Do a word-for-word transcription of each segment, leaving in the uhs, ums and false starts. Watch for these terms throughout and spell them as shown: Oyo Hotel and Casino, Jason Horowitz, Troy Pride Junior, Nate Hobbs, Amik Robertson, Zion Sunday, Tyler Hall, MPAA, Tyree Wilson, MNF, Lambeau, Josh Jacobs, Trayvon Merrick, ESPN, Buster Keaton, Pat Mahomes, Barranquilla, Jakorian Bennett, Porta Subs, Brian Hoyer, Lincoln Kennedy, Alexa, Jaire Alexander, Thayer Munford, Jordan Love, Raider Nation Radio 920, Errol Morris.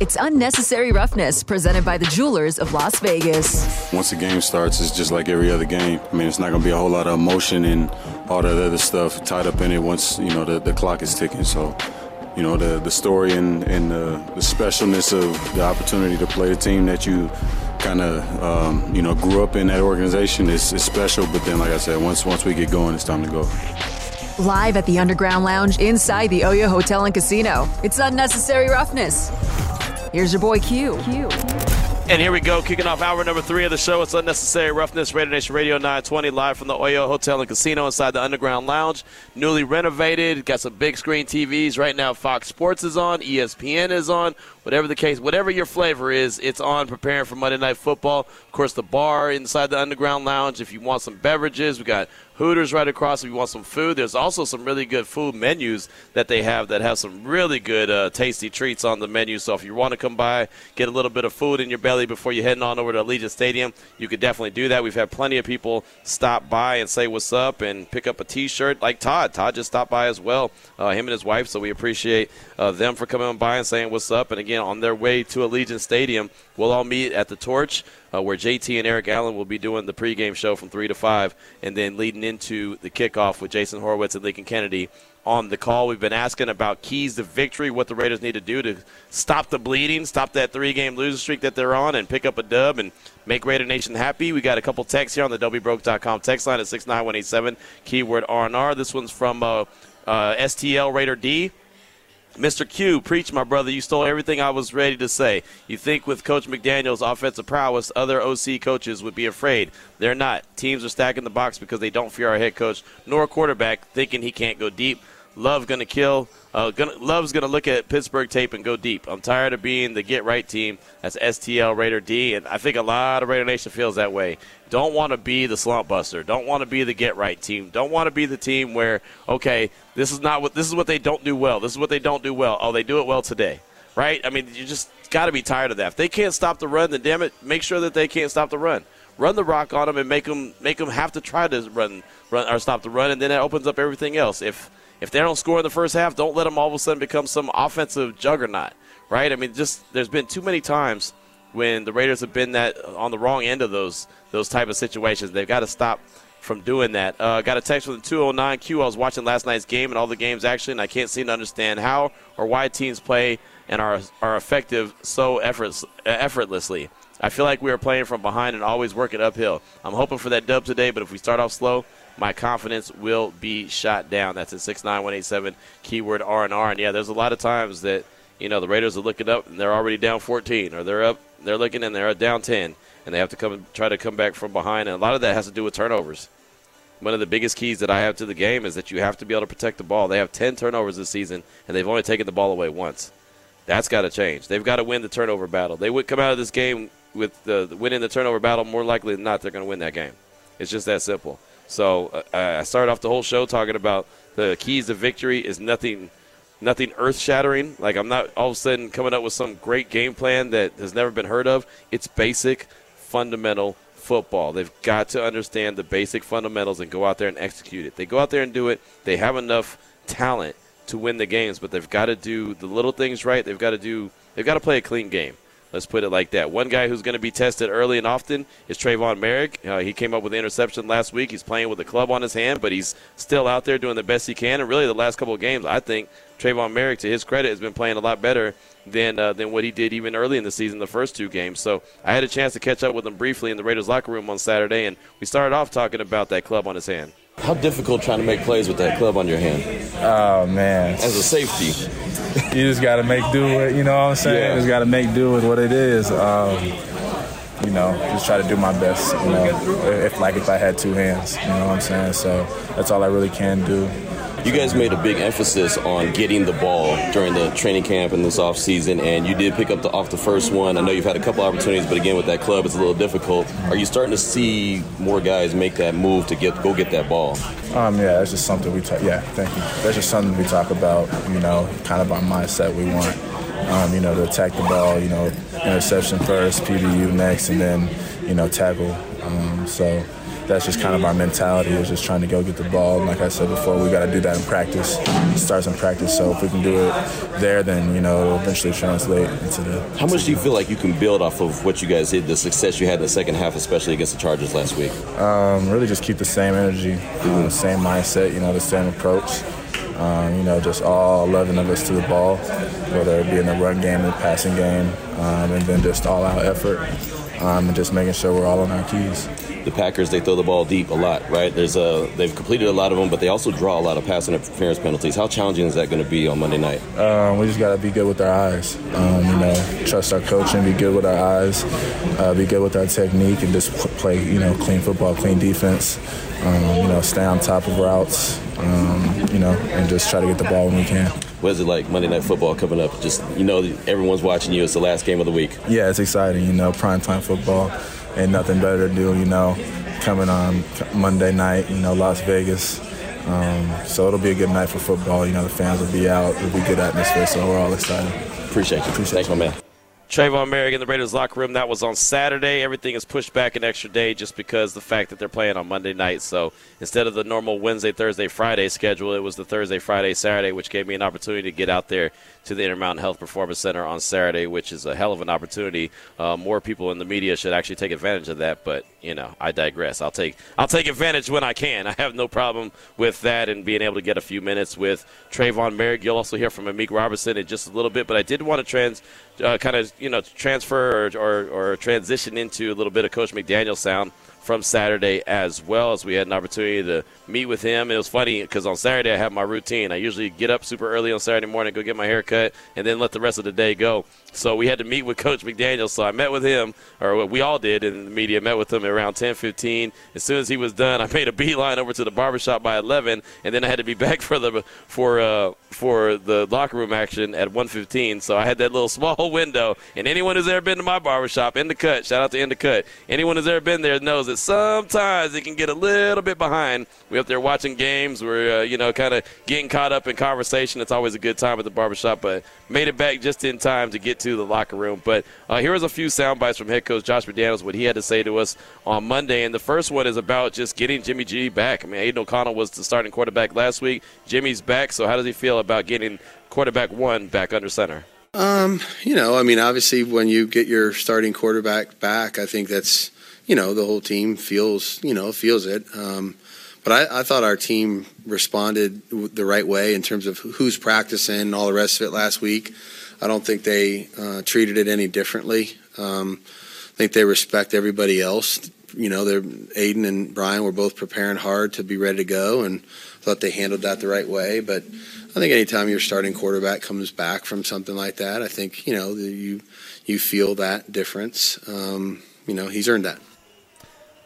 It's Unnecessary Roughness, presented by the Jewelers of Las Vegas. Once the game starts, it's just like every other game. I mean, it's not going to be a whole lot of emotion and all that other stuff tied up in it once, you know, the, the clock is ticking. So, you know, the, the story and, and the, the specialness of the opportunity to play the team that you kind of, um, you know, grew up in, that organization is, is special. But then, like I said, once once we get going, it's time to go. Live at the Underground Lounge inside the Oyo Hotel and Casino. It's Unnecessary Roughness. Here's your boy Q. Q. And here we go, kicking off hour number three of the show. It's Unnecessary Roughness, Raider Nation Radio nine twenty, live from the Oyo Hotel and Casino inside the Underground Lounge. Newly renovated, got some big screen T Vs. Right now, Fox Sports is on, E S P N is on. Whatever the case, whatever your flavor is, it's on, preparing for Monday Night Football. Of course, the bar inside the Underground Lounge. If you want some beverages, we got Hooters right across. If you want some food, there's also some really good food menus that they have that have some really good uh, tasty treats on the menu. So if you want to come by, get a little bit of food in your belly before you're heading on over to Allegiant Stadium, you could definitely do that. We've had plenty of people stop by and say what's up and pick up a T-shirt, like Todd. Todd just stopped by as well, uh, him and his wife. So we appreciate uh, them for coming by and saying what's up. And again, on their way to Allegiant Stadium, we'll all meet at the Torch, uh, where J T and Eric Allen will be doing the pregame show from three to five, and then leading into the kickoff with Jason Horowitz and Lincoln Kennedy on the call. We've been asking about keys to victory, what the Raiders need to do to stop the bleeding, stop that three-game losing streak that they're on, and pick up a dub and make Raider Nation happy. We got a couple texts here on the W broke dot com text line at six nine one eight seven, keyword R and R. This one's from uh, uh, S T L Raider D. Mister Q, preach, my brother. You stole everything I was ready to say. You think with Coach McDaniels' offensive prowess, other O C coaches would be afraid. They're not. Teams are stacking the box because they don't fear our head coach nor quarterback, thinking he can't go deep. Love going to kill. Uh, gonna, Love's going to look at Pittsburgh tape and go deep. I'm tired of being the get-right team. That's S T L Raider D, and I think a lot of Raider Nation feels that way. Don't want to be the slump buster. Don't want to be the get-right team. Don't want to be the team where, okay, this is not what this is what they don't do well. This is what they don't do well. Oh, they do it well today, right? I mean, you just got to be tired of that. If they can't stop the run, then damn it, make sure that they can't stop the run. Run the rock on them and make them make them have to try to run run or stop the run, and then that opens up everything else. If If they don't score in the first half, don't let them all of a sudden become some offensive juggernaut, right? I mean, just there's been too many times when the Raiders have been that on the wrong end of those those type of situations. They've got to stop from doing that. Uh, got a text from the two oh nine Q. I was watching last night's game and all the games actually, and I can't seem to understand how or why teams play and are are effective so effortless, effortlessly. I feel like we are playing from behind and always working uphill. I'm hoping for that dub today, but if we start off slow, my confidence will be shot down. That's at six nine one eight seven, keyword R and R. And, yeah, there's a lot of times that, you know, the Raiders are looking up and they're already down fourteen, or they're up, they're looking and they're down ten, and they have to come try to come back from behind. And a lot of that has to do with turnovers. One of the biggest keys that I have to the game is that you have to be able to protect the ball. They have ten turnovers this season, and they've only taken the ball away once. That's got to change. They've got to win the turnover battle. They would come out of this game with the, the winning the turnover battle. More likely than not, they're going to win that game. It's just that simple. So uh, I started off the whole show talking about the keys to victory is nothing nothing earth-shattering. Like, I'm not all of a sudden coming up with some great game plan that has never been heard of. It's basic, fundamental football. They've got to understand the basic fundamentals and go out there and execute it. They go out there and do it. They have enough talent to win the games, but they've got to do the little things right. They've got to do. They've got to play a clean game. Let's put it like that. One guy who's going to be tested early and often is Trayvon Merrick. Uh, he came up with an interception last week. He's playing with a club on his hand, but he's still out there doing the best he can. And really the last couple of games, I think Trayvon Merrick, to his credit, has been playing a lot better than uh, than what he did even early in the season, the first two games. So I had a chance to catch up with him briefly in the Raiders locker room on Saturday, and we started off talking about that club on his hand. How difficult trying to make plays with that club on your hand? Oh, man. As a safety. You just got to make do with, you know what I'm saying? Yeah. You just got to make do with what it is. Um, you know, just try to do my best, you know, if, like if I had two hands, you know what I'm saying? So that's all I really can do. You guys made a big emphasis on getting the ball during the training camp and this offseason, and you did pick up the, off the first one. I know you've had a couple opportunities, but again, with that club, it's a little difficult. Are you starting to see more guys make that move to get go get that ball? Um, yeah, that's just something we talk. Yeah, thank you. That's just something we talk about. You know, kind of our mindset we want. Um, you know, to attack the ball. You know, interception first, P B U next, and then you know tackle. Um, so. that's just kind of our mentality, is just trying to go get the ball. And like I said before, we got to do that in practice. It starts in practice, so if we can do it there, then, you know, it'll eventually translate into the... How much do you feel like you can build off of what you guys did, the success you had in the second half, especially against the Chargers last week? Um, really just keep the same energy, um, the same mindset, you know, the same approach. Um, you know, just all eleven of us to the ball, whether it be in the run game or the passing game, um, and then just all-out effort, um, and just making sure we're all on our keys. The Packers, they throw the ball deep a lot, right? There's a, they've completed a lot of them, but they also draw a lot of pass interference penalties. How challenging is that going to be on Monday night? Um, we just got to be good with our eyes. Um, you know, trust our coaching, be good with our eyes, uh, be good with our technique, and just play, you know, clean football, clean defense. Um, you know, stay on top of routes, um, you know, and just try to get the ball when we can. What is it like Monday Night Football coming up? Just, you know, everyone's watching you. It's the last game of the week. Yeah, it's exciting, you know, primetime football. And nothing better to do, you know, coming on Monday night, you know, Las Vegas. Um, so it'll be a good night for football. You know, the fans will be out. It'll be good atmosphere, so we're all excited. Appreciate you. Appreciate Thanks, you. my man. Trayvon Merrick in the Raiders locker room. That was on Saturday. Everything is pushed back an extra day just because the fact that they're playing on Monday night. So instead of the normal Wednesday, Thursday, Friday schedule, it was the Thursday, Friday, Saturday, which gave me an opportunity to get out there to the Intermountain Health Performance Center on Saturday, which is a hell of an opportunity. Uh, more people in the media should actually take advantage of that, but, you know, I digress. I'll take I'll take advantage when I can. I have no problem with that and being able to get a few minutes with Trayvon Merrick. You'll also hear from Amik Robertson in just a little bit, but I did want to trans uh, kind of, you know, transfer or, or, or transition into a little bit of Coach McDaniels sound from Saturday as well, as we had an opportunity to meet with him. It was funny because on Saturday I have my routine. I usually get up super early on Saturday morning, go get my hair cut, and then let the rest of the day go. So we had to meet with Coach McDaniels. So I met with him, or we all did in the media, met with him around ten fifteen. As soon as he was done, I made a beeline over to the barbershop by eleven, and then I had to be back for the for uh, for the locker room action at one fifteen. So I had that little small window. And anyone who's ever been to my barbershop, In the Cut, shout out to In the Cut. Anyone who's ever been there knows that sometimes it can get a little bit behind. We're up there watching games. We're, uh, you know, kind of getting caught up in conversation. It's always a good time at the barbershop, but made it back just in time to get to the locker room. But uh, here is a few sound bites from head coach Josh McDaniels, what he had to say to us on Monday. And the first one is about just getting Jimmy G back. I mean, Aiden O'Connell was the starting quarterback last week. Jimmy's back, so how does he feel about getting quarterback one back under center? Um, you know, I mean, obviously when you get your starting quarterback back, I think that's, you know, the whole team feels, you know, feels it. Um, but I, I thought our team responded the right way in terms of who's practicing and all the rest of it last week. I don't think they uh, treated it any differently. Um, I think they respect everybody else. You know, Aiden and Brian were both preparing hard to be ready to go, and I thought they handled that the right way. But I think anytime your starting quarterback comes back from something like that, I think, you know, you you feel that difference. Um, you know, he's earned that.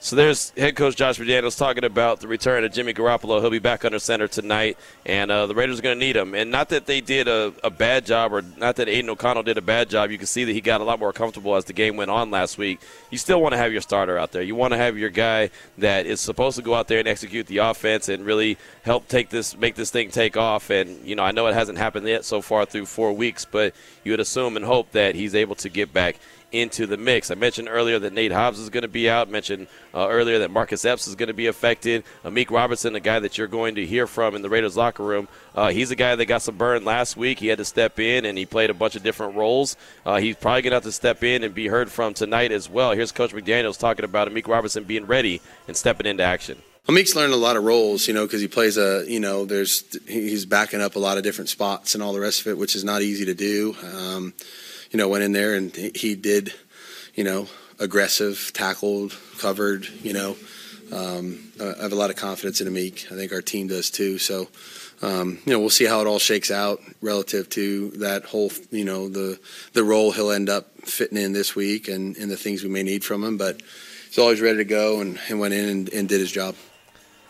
So there's head coach Josh McDaniels talking about the return of Jimmy Garoppolo. He'll be back under center tonight, and uh, the Raiders are going to need him. And not that they did a, a bad job, or not that Aiden O'Connell did a bad job. You can see that he got a lot more comfortable as the game went on last week. You still want to have your starter out there. You want to have your guy that is supposed to go out there and execute the offense and really help take this, make this thing take off. And, you know, I know it hasn't happened yet so far through four weeks, but you would assume and hope that he's able to get back into the mix. I mentioned earlier that Nate Hobbs is going to be out. I mentioned uh, earlier that Marcus Epps is going to be affected. Amik Robertson, the guy that you're going to hear from in the Raiders locker room, uh, he's a guy that got some burn last week. He had to step in, and he played a bunch of different roles. Uh, he's probably going to have to step in and be heard from tonight as well. Here's Coach McDaniels talking about Amik Robertson being ready and stepping into action. Amik's learned a lot of roles, you know, because he plays a, you know, there's he's backing up a lot of different spots and all the rest of it, which is not easy to do. Um, You know, went in there and he did, you know, aggressive, tackled, covered, you know. Um, I have a lot of confidence in Amik. I think our team does too. So, um, you know, we'll see how it all shakes out relative to that whole, you know, the the role he'll end up fitting in this week and, and the things we may need from him. But he's always ready to go and, and went in and, and did his job.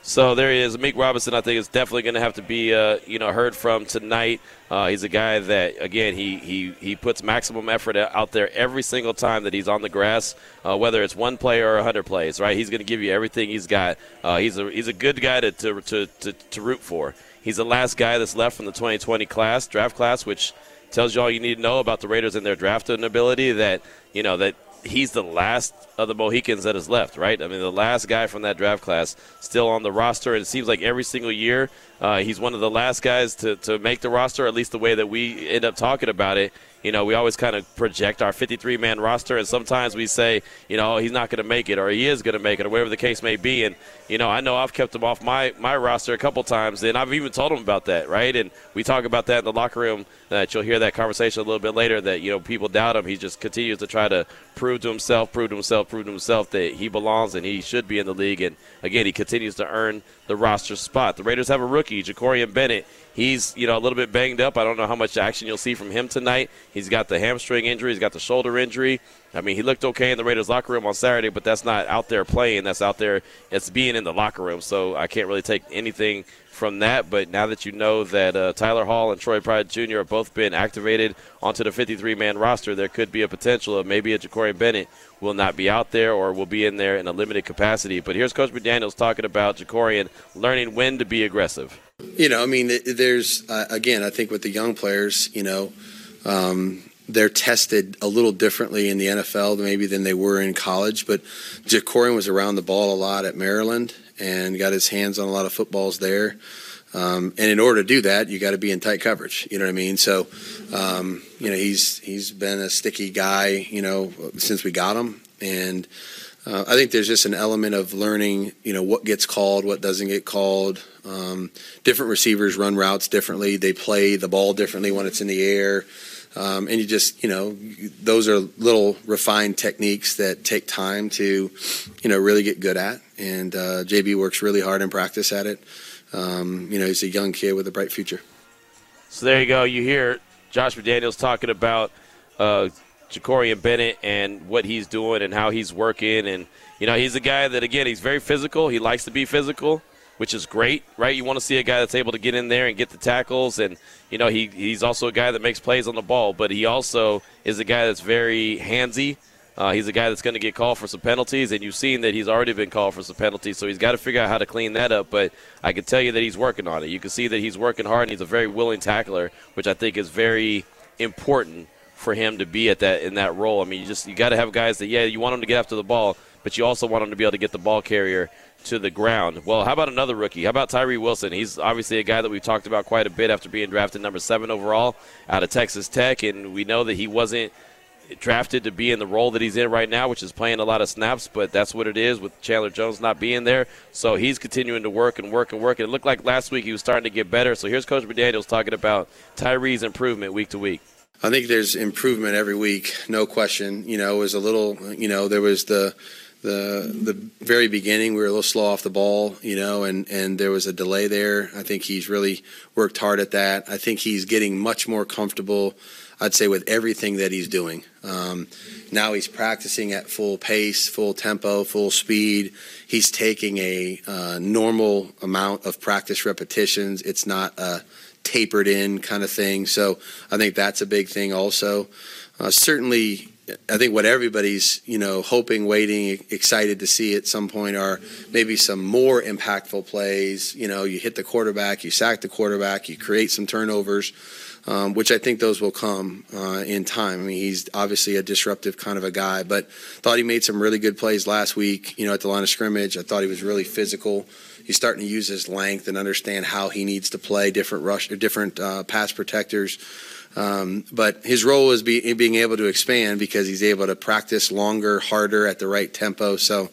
So there he is. Amik Robertson, I think, is definitely going to have to be, uh, you know, heard from tonight. Uh, he's a guy that, again, he he he puts maximum effort out there every single time that he's on the grass, uh, whether it's one play or one hundred plays, right? He's going to give you everything he's got. Uh, he's a he's a good guy to to, to to to root for. He's the last guy that's left from the twenty twenty class, draft class, which tells you all you need to know about the Raiders and their drafting ability, that, you know, that he's the last of the Mohicans that is left, right? I mean, the last guy from that draft class still on the roster. And it seems like every single year uh, he's one of the last guys to, to make the roster, at least the way that we end up talking about it. You know, we always kind of project our fifty-three man roster, and sometimes we say, you know, he's not going to make it, or he is going to make it, or whatever the case may be. And, you know, I know I've kept him off my, my roster a couple times, and I've even told him about that, right? And we talk about that in the locker room, that you'll hear that conversation a little bit later, that, you know, people doubt him. He just continues to try to prove to himself, prove to himself, prove to himself that he belongs and he should be in the league. And, again, he continues to earn the roster spot. The Raiders have a rookie, Jakorian Bennett. He's, you know, a little bit banged up. I don't know how much action you'll see from him tonight. He's got the hamstring injury. He's got the shoulder injury. I mean, he looked okay in the Raiders' locker room on Saturday, but that's not out there playing. That's out there. It's being in the locker room, so I can't really take anything from that. But now that you know that uh, Tyler Hall and Troy Pride Junior have both been activated onto the fifty-three man roster, there could be a potential of maybe a Jakorian Bennett will not be out there or will be in there in a limited capacity. But here's Coach McDaniels talking about Jakorian learning when to be aggressive. You know, I mean, there's, uh, again, I think with the young players, you know, um, they're tested a little differently in the N F L maybe than they were in college. But Jakorian was around the ball a lot at Maryland and got his hands on a lot of footballs there. Um, and in order to do that, you got to be in tight coverage. You know what I mean? So, um, you know, he's he's been a sticky guy, you know, since we got him. And uh, I think there's just an element of learning, you know, what gets called, what doesn't get called. Um, different receivers run routes differently. They play the ball differently when it's in the air. Um, and you just, you know, those are little refined techniques that take time to, you know, really get good at. And uh, J B works really hard in practice at it. Um, you know, he's a young kid with a bright future. So there you go. You hear Josh McDaniels talking about uh, Jakorian Bennett and what he's doing and how he's working. And, you know, he's a guy that, again, he's very physical. He likes to be physical, which is great, right? You want to see a guy that's able to get in there and get the tackles. And, you know, he he's also a guy that makes plays on the ball, but he also is a guy that's very handsy. Uh, he's a guy that's going to get called for some penalties, and you've seen that he's already been called for some penalties, so he's got to figure out how to clean that up. But I can tell you that he's working on it. You can see that he's working hard, and he's a very willing tackler, which I think is very important for him to be at that in that role. I mean, you just you got to have guys that, yeah, you want them to get after the ball, but you also want them to be able to get the ball carrier to the ground. Well, how about another rookie? How about Tyree Wilson? He's obviously a guy that we've talked about quite a bit after being drafted number seven overall out of Texas Tech, and we know that he wasn't drafted to be in the role that he's in right now, which is playing a lot of snaps, but that's what it is with Chandler Jones not being there. So he's continuing to work and work and work. And it looked like last week he was starting to get better. So here's Coach McDaniels talking about Tyree's improvement week to week. I think there's improvement every week, no question. You know, it was a little, you know, there was the the the very beginning we were a little slow off the ball, you know, and, and there was a delay there. I think he's really worked hard at that. I think he's getting much more comfortable, I'd say, with everything that he's doing. Um, now he's practicing at full pace, full tempo, full speed. He's taking a uh, normal amount of practice repetitions. It's not a tapered in kind of thing. So I think that's a big thing also. Uh, certainly, I think what everybody's, you know, hoping, waiting, excited to see at some point are maybe some more impactful plays. You know, you hit the quarterback, you sack the quarterback, you create some turnovers, um, which I think those will come uh, in time. I mean, he's obviously a disruptive kind of a guy, but thought he made some really good plays last week, you know, at the line of scrimmage. I thought he was really physical. He's starting to use his length and understand how he needs to play different rush, or different uh, pass protectors. Um, but his role is be, being able to expand because he's able to practice longer, harder at the right tempo. So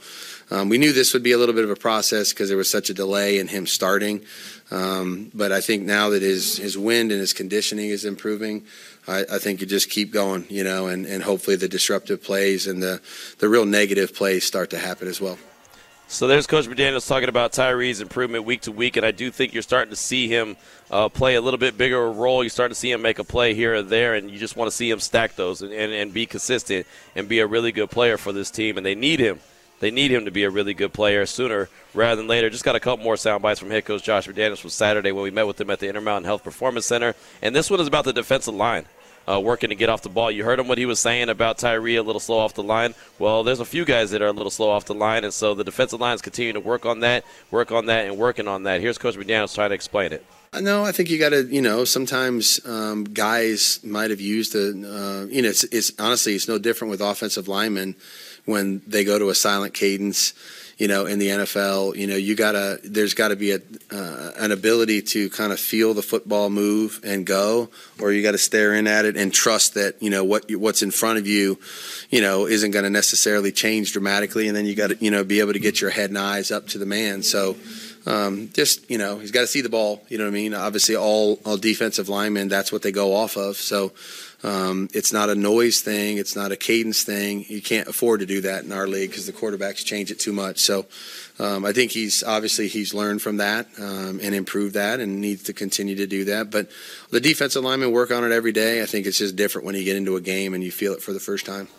um, we knew this would be a little bit of a process because there was such a delay in him starting. Um, but I think now that his, his wind and his conditioning is improving, I, I think you just keep going, you know, and, and hopefully the disruptive plays and the, the real negative plays start to happen as well. So there's Coach McDaniels talking about Tyree's improvement week to week, and I do think you're starting to see him uh, play a little bit bigger role. You're starting to see him make a play here or there, and you just want to see him stack those and, and, and be consistent and be a really good player for this team, and they need him. They need him to be a really good player sooner rather than later. Just got a couple more sound bites from head coach Josh McDaniels from Saturday when we met with him at the Intermountain Health Performance Center, and this one is about the defensive line. Uh, working to get off the ball. You heard him what he was saying about Tyree a little slow off the line. Well, there's a few guys that are a little slow off the line, and so the defensive lines continue to work on that, work on that, and working on that. Here's Coach McDaniels trying to explain it. No, I think you got to, you know, sometimes um, guys might have used the, uh, you know, it's, it's honestly, it's no different with offensive linemen when they go to a silent cadence, you know, in the N F L. You know, you got to, there's got to be a, uh, an ability to kind of feel the football move and go, or you got to stare in at it and trust that, you know, what what's in front of you, you know, isn't going to necessarily change dramatically. And then you got to, you know, be able to get your head and eyes up to the man. So, Um, just, you know, he's got to see the ball, you know what I mean? Obviously, all, all defensive linemen, that's what they go off of. So um, it's not a noise thing. It's not a cadence thing. You can't afford to do that in our league because the quarterbacks change it too much. So um, I think he's obviously he's learned from that um, and improved that and needs to continue to do that. But the defensive linemen work on it every day. I think it's just different when you get into a game and you feel it for the first time.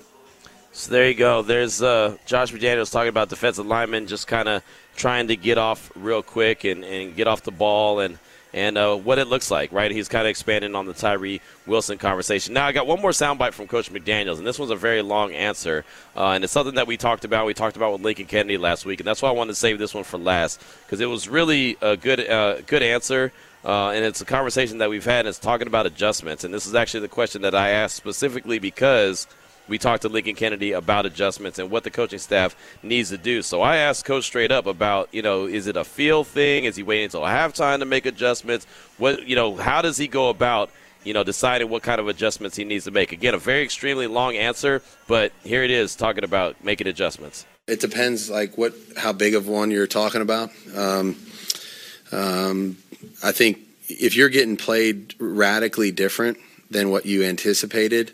So there you go. There's uh, Josh McDaniels talking about defensive linemen just kind of trying to get off real quick and, and get off the ball and, and uh, what it looks like, right? He's kind of expanding on the Tyree Wilson conversation. Now I got one more soundbite from Coach McDaniels, and this one's a very long answer, uh, and it's something that we talked about. We talked about with Lincoln Kennedy last week, and that's why I wanted to save this one for last because it was really a good, uh, good answer. Uh, and it's a conversation that we've had, and it's talking about adjustments. And this is actually the question that I asked specifically because – we talked to Lincoln Kennedy about adjustments and what the coaching staff needs to do. So I asked Coach straight up about, you know, is it a feel thing? Is he waiting until halftime to make adjustments? What, you know, how does he go about, you know, deciding what kind of adjustments he needs to make? Again, a very extremely long answer, but here it is talking about making adjustments. It depends, like, what, how big of one you're talking about. Um, um, I think if you're getting played radically different than what you anticipated,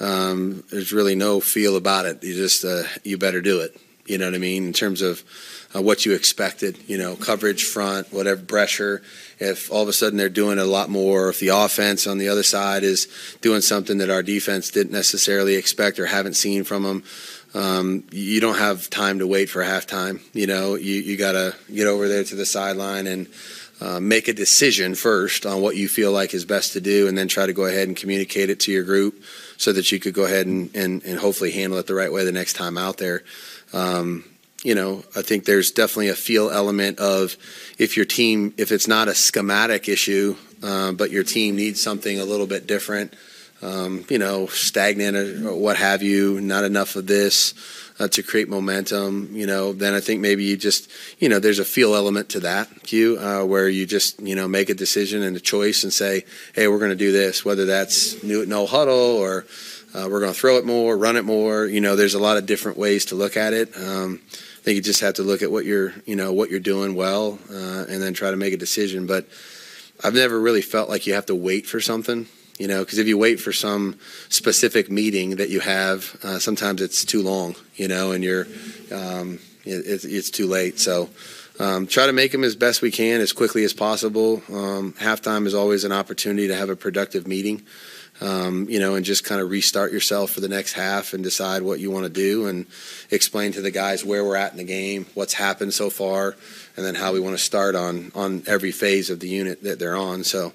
Um, there's really no feel about it. You just, uh, you better do it. You know what I mean? In terms of uh, what you expected, you know, coverage, front, whatever, pressure. If all of a sudden they're doing a lot more, if the offense on the other side is doing something that our defense didn't necessarily expect or haven't seen from them, um, you don't have time to wait for halftime. You know, you, you got to get over there to the sideline and Uh, make a decision first on what you feel like is best to do, and then try to go ahead and communicate it to your group so that you could go ahead and, and, and hopefully handle it the right way the next time out there. Um, you know, I think there's definitely a feel element of if your team, if it's not a schematic issue, uh, but your team needs something a little bit different, um, you know, stagnant or what have you, not enough of this uh, to create momentum, you know, then I think maybe you just, you know, there's a feel element to that, Q, uh, where you just, you know, make a decision and a choice and say, hey, we're going to do this, whether that's new, no huddle or uh, we're going to throw it more, run it more. You know, there's a lot of different ways to look at it. Um, I think you just have to look at what you're, you know, what you're doing well uh, and then try to make a decision. But I've never really felt like you have to wait for something. You know, because if you wait for some specific meeting that you have, uh, sometimes it's too long, you know, and you're um, it, it's too late. So um, try to make them as best we can as quickly as possible. Um, halftime is always an opportunity to have a productive meeting, um, you know, and just kind of restart yourself for the next half and decide what you want to do and explain to the guys where we're at in the game, what's happened so far, and then how we want to start on, on every phase of the unit that they're on. So,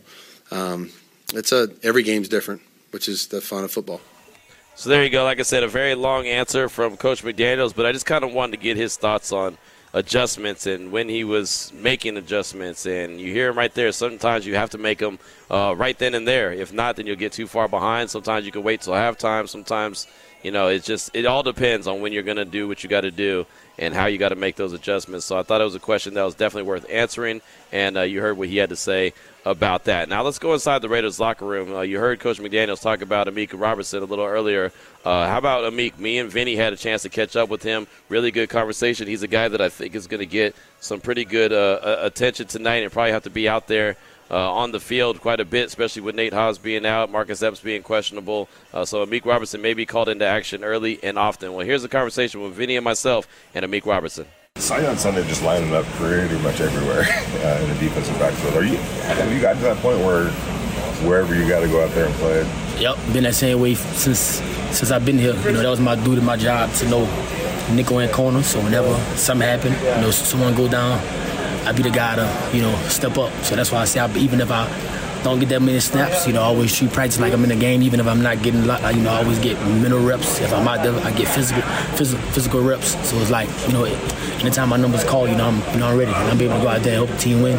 um It's a every game's different, which is the fun of football. So there you go. Like I said, a very long answer from Coach McDaniels, but I just kind of wanted to get his thoughts on adjustments and when he was making adjustments. And you hear him right there. Sometimes you have to make them uh, right then and there. If not, then you'll get too far behind. Sometimes you can wait till halftime. Sometimes, you know, it's just it all depends on when you're going to do what you got to do and how you got to make those adjustments. So I thought it was a question that was definitely worth answering, and uh, you heard what he had to say about that. Now let's go inside the Raiders locker room. Uh, you heard Coach McDaniels talk about Amik Robertson a little earlier. Uh, how about Amik? Me and Vinny had a chance to catch up with him. Really good conversation. He's a guy that I think is going to get some pretty good uh, attention tonight and probably have to be out there Uh, on the field quite a bit, especially with Nate Hobbs being out, Marcus Epps being questionable. Uh, so Amik Robertson may be called into action early and often. Well, here's a conversation with Vinny and myself and Amik Robertson. Zion Sunday just lining up pretty much everywhere uh, in the defensive backfield. Are you, have you gotten to that point where wherever you got to go out there and play it? Yep, been that same way since since I've been here. You know, that was my duty, my job to know nickel and corner. So whenever something happened, you know, someone go down, I'd be the guy to, you know, step up. So that's why I say, I, even if I don't get that many snaps. You know, I always treat practice like I'm in a game, even if I'm not getting, you know, I always get mental reps. If I'm out there, I get physical physical, physical reps. So it's like, you know, anytime my number's called, you know, I'm, you know, I'm ready. I'm able to go out there and help the team win,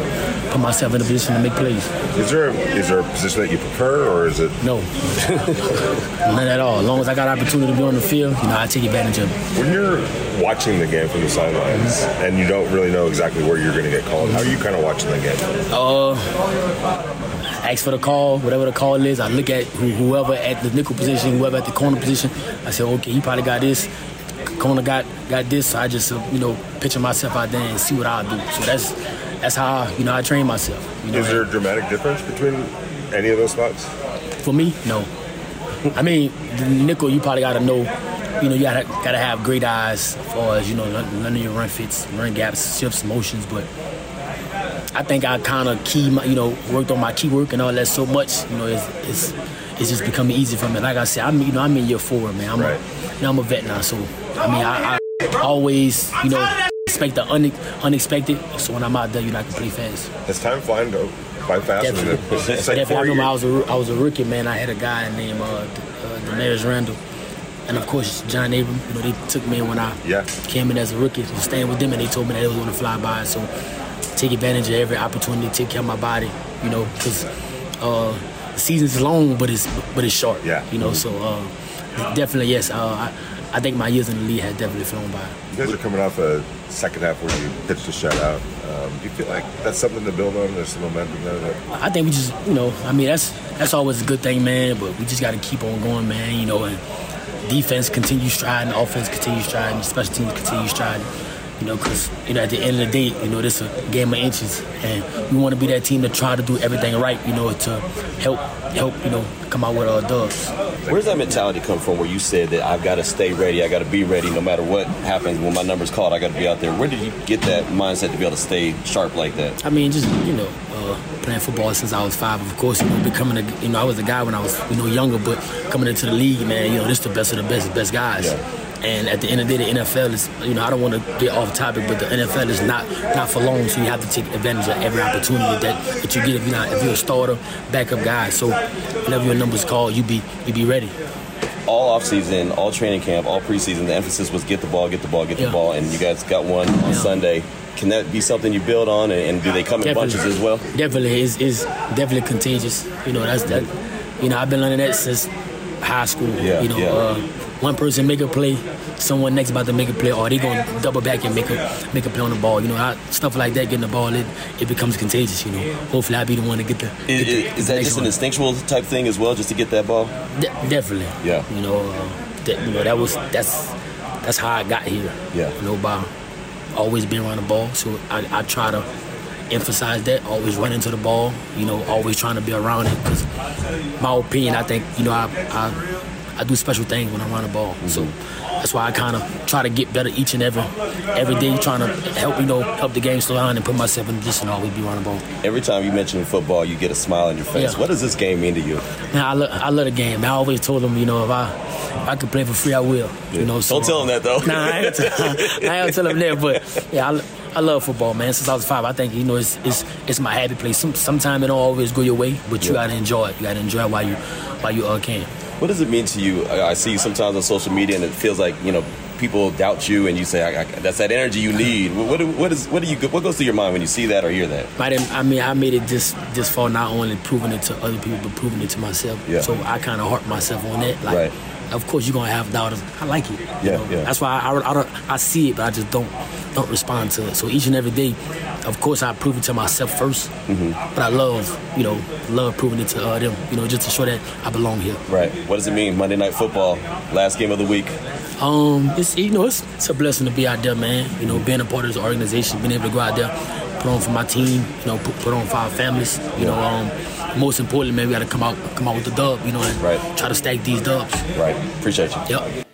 put myself in a position to make plays. Is there a, is there a position that you prefer, or is it? No. None at all. As long as I got an opportunity to be on the field, you know, I take advantage of it. When you're watching the game from the sidelines, mm-hmm. and you don't really know exactly where you're going to get called, how are you kind of watching the game? Uh, ask for the call, whatever the call is. I look at whoever at the nickel position, whoever at the corner position. I say, okay, he probably got this. Corner got, got this. So I just, you know, picture myself out there and see what I'll do. So that's that's how, you know, I train myself. You know, is there a dramatic difference between any of those spots? For me, no. I mean, the nickel, you probably got to know, you know, you got to have great eyes as far as, you know, none of your run fits, run gaps, shifts, motions, but I think I kind of key, my, you know, worked on my key work and all that so much. You know, it's it's, it's just becoming easy for me. Like I said, I'm you know I'm in year four, man. I'm right. a, you know, I'm a vet now, so I mean I, I always you know expect the une, unexpected. So when I'm out there, you know, I can play fast. It's time flying though, quite fast. Definitely. It's like Definitely. I remember I was a I was a rookie, man. I had a guy named uh, uh, Daenerys Randall. And, of course, John Abram, you know, they took me in when I yeah. came in as a rookie. So staying with them, and they told me that it was going to fly by. So take advantage of every opportunity to take care of my body, you know, because uh, the season's long, but it's but it's short, yeah. you know. Mm-hmm. So uh, definitely, yes, uh, I, I think my years in the league have definitely flown by. You guys are coming off a second half where you pitched a shutout. Um, do you feel like that's something to build on? There's some momentum there? That... I think we just, you know, I mean, that's, that's always a good thing, man, but we just got to keep on going, man, you know, and defense continues striding, offense continues striding, special teams continue striding. You know, because you know, at the end of the day, you know, this is a game of inches, and we want to be that team to try to do everything right. You know, to help help you know come out with our dubs. Where does that mentality come from? Where you said that I've got to stay ready, I got to be ready, no matter what happens. When my number's called, I got to be out there. Where did you get that mindset to be able to stay sharp like that? I mean, just you know, uh, playing football since I was five. Of course, you know, becoming a, you know, I was a guy when I was you know younger, but coming into the league, man, you know, this is the best of the best, the best guys. Yeah. And at the end of the day, the N F L is, you know, I don't want to get off topic, but the N F L is not not for long, so you have to take advantage of every opportunity that, that you get if you're, not, if you're a starter, backup guy. So whenever your number's called, you be you be ready. All offseason, all training camp, all preseason, the emphasis was get the ball, get the ball, get yeah. the ball, and you guys got one on yeah. Sunday. Can that be something you build on, and, and do they come definitely. in bunches as well? Definitely. It's, it's definitely contagious. You know, that's that. You know, I've been learning that since high school. Yeah, you know. Yeah. Uh, One person make a play, someone next about to make a play, or they gonna double back and make a make a play on the ball. You know, I, stuff like that, getting the ball, it it becomes contagious. You know, hopefully I'll be the one to get the. Get it, the is that just an instinctual type thing as well, just to get that ball? De- definitely. Yeah. You know, uh, that, you know that was that's that's how I got here. Yeah. You know, by always being around the ball, so I, I try to emphasize that, always running to the ball. You know, always trying to be around it. Because my opinion, I think you know I. I I do special things when I run the ball, mm-hmm. so that's why I kind of try to get better each and every every day, trying to help you know help the game slow down and put myself in position to always be running the ball. Every time you mention football, you get a smile on your face. Yeah. What does this game mean to you? Man, I love I love the game. Man, I always told them, you know, if I if I could play for free, I will. Yeah. You know, so, don't tell them that though. Nah, I ain't gonna tell them that, but yeah. I, I love football, man. Since I was five, I think you know it's it's it's my happy place. Some, sometimes it don't always go your way, but you yeah. gotta enjoy it. You gotta enjoy it while you while you uh, can. What does it mean to you? I see you sometimes on social media, and it feels like you know people doubt you, and you say I, I, that's that energy you need. What do, what is what do you what goes through your mind when you see that or hear that? I mean, I made it this this far, not only proving it to other people, but proving it to myself. Yeah. So I kind of harp myself on that. Like, right. Of course, you're gonna have doubters. I like it. Yeah, you know? yeah. That's why I, I, I don't I see it, but I just don't don't respond to it. So each and every day, of course, I prove it to myself first. Mm-hmm. But I love, you know, love proving it to uh, them, you know, just to show that I belong here. Right. What does it mean, Monday Night Football, last game of the week? Um, it's you know, it's, it's a blessing to be out there, man. You know, being a part of this organization, being able to go out there, put on for my team, you know, put, put on for our families. You yeah. know, um, most importantly, man, we got to come out, come out with the dub, you know, and right. try to stack these dubs. Right. Appreciate you. Yep.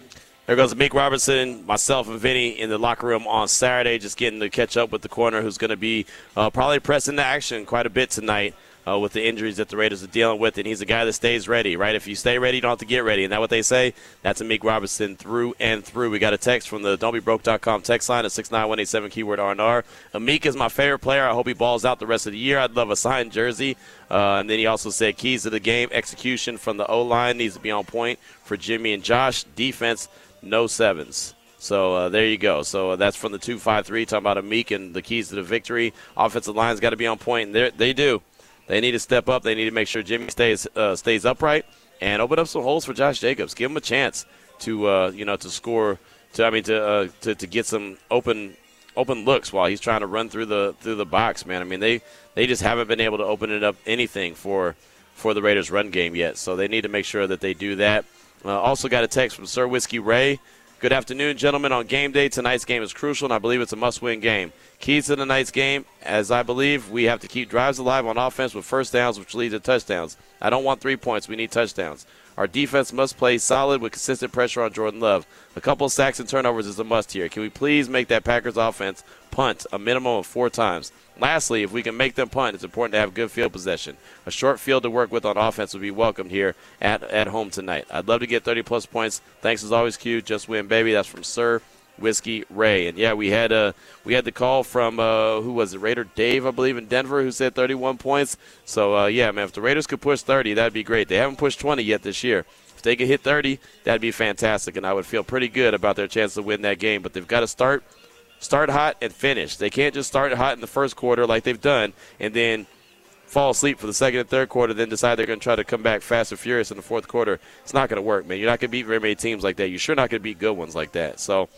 There goes Amik Robertson, myself, and Vinny in the locker room on Saturday, just getting to catch up with the corner who's going to be uh, probably pressing the action quite a bit tonight. uh, with the injuries that the Raiders are dealing with, and he's a guy that stays ready, right? If you stay ready, you don't have to get ready. Isn't that what they say? That's Amik Robertson through and through. We got a text from the don't be broke dot com text line at six nine one eight seven, keyword R and R. Amik is my favorite player. I hope he balls out the rest of the year. I'd love a signed jersey. Uh, and then he also said keys to the game, execution from the O-line needs to be on point for Jimmy and Josh. Defense, no sevens. So uh, there you go. So uh, that's from the two five three, talking about Amik and the keys to the victory. Offensive line's got to be on point, and they do. They need to step up. They need to make sure Jimmy stays uh, stays upright and open up some holes for Josh Jacobs. Give him a chance to uh, you know to score. To I mean to uh, to to get some open open looks while he's trying to run through the through the box. Man, I mean they they just haven't been able to open it up anything for for the Raiders' run game yet. So they need to make sure that they do that. Uh, also got a text from Sir Whiskey Ray. Good afternoon, gentlemen. On game day, tonight's game is crucial, and I believe it's a must-win game. Keys to tonight's game, as I believe we have to keep drives alive on offense with first downs, which lead to touchdowns. I don't want three points. We need touchdowns. Our defense must play solid with consistent pressure on Jordan Love. A couple sacks and turnovers is a must here. Can we please make that Packers offense punt a minimum of four times? Lastly, if we can make them punt, it's important to have good field possession. A short field to work with on offense would be welcomed here at, at home tonight. I'd love to get thirty-plus points. Thanks as always, Q. Just win, baby. That's from Sir Whiskey Ray. And, yeah, we had uh, we had the call from, uh, who was it, Raider Dave, I believe, in Denver, who said thirty-one points. So, uh, yeah, man, if the Raiders could push thirty, that would be great. They haven't pushed twenty yet this year. If they could hit thirty, that would be fantastic, and I would feel pretty good about their chance to win that game. But they've got to start – Start hot and finish. They can't just start hot in the first quarter like they've done and then fall asleep for the second and third quarter, then decide they're going to try to come back fast and furious in the fourth quarter. It's not going to work, man. You're not going to beat very many teams like that. You're sure not going to beat good ones like that. So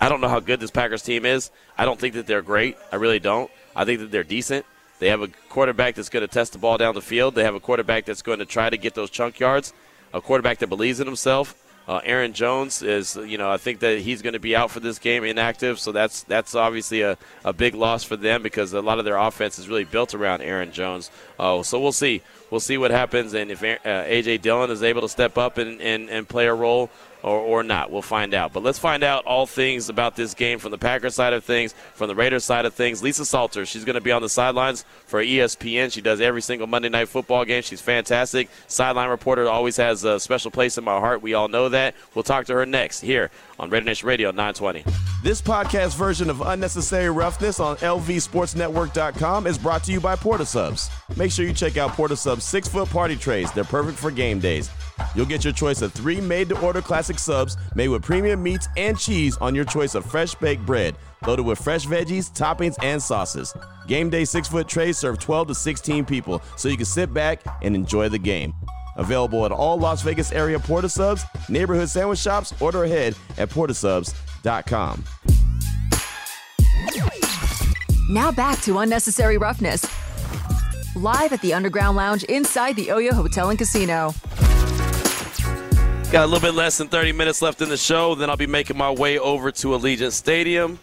I don't know how good this Packers team is. I don't think that they're great. I really don't. I think that they're decent. They have a quarterback that's going to test the ball down the field. They have a quarterback that's going to try to get those chunk yards, a quarterback that believes in himself. Uh, Aaron Jones is, you know, I think that he's going to be out for this game, inactive. So that's that's obviously a, a big loss for them because a lot of their offense is really built around Aaron Jones. Uh, so we'll see. We'll see what happens and if uh, A J. Dillon is able to step up and, and, and play a role or, or not. We'll find out. But let's find out all things about this game from the Packers side of things, from the Raiders side of things. Lisa Salters, she's going to be on the sidelines for E S P N. She does every single Monday Night Football game. She's fantastic. Sideline reporter, always has a special place in my heart. We all know that. We'll talk to her next here on Raider Nation Radio nine twenty. This podcast version of Unnecessary Roughness on L V Sports Network dot com is brought to you by Porta Subs. Make sure you check out Porta Subs' six-foot party trays. They're perfect for game days. You'll get your choice of three made-to-order classic subs made with premium meats and cheese on your choice of fresh-baked bread, loaded with fresh veggies, toppings, and sauces. Game day six-foot trays serve twelve to sixteen people, so you can sit back and enjoy the game. Available at all Las Vegas area Porta Subs, neighborhood sandwich shops. Order ahead at porta subs dot com. Now back to Unnecessary Roughness. Live at the Underground Lounge inside the Oyo Hotel and Casino. Got a little bit less than thirty minutes left in the show. Then I'll be making my way over to Allegiant Stadium.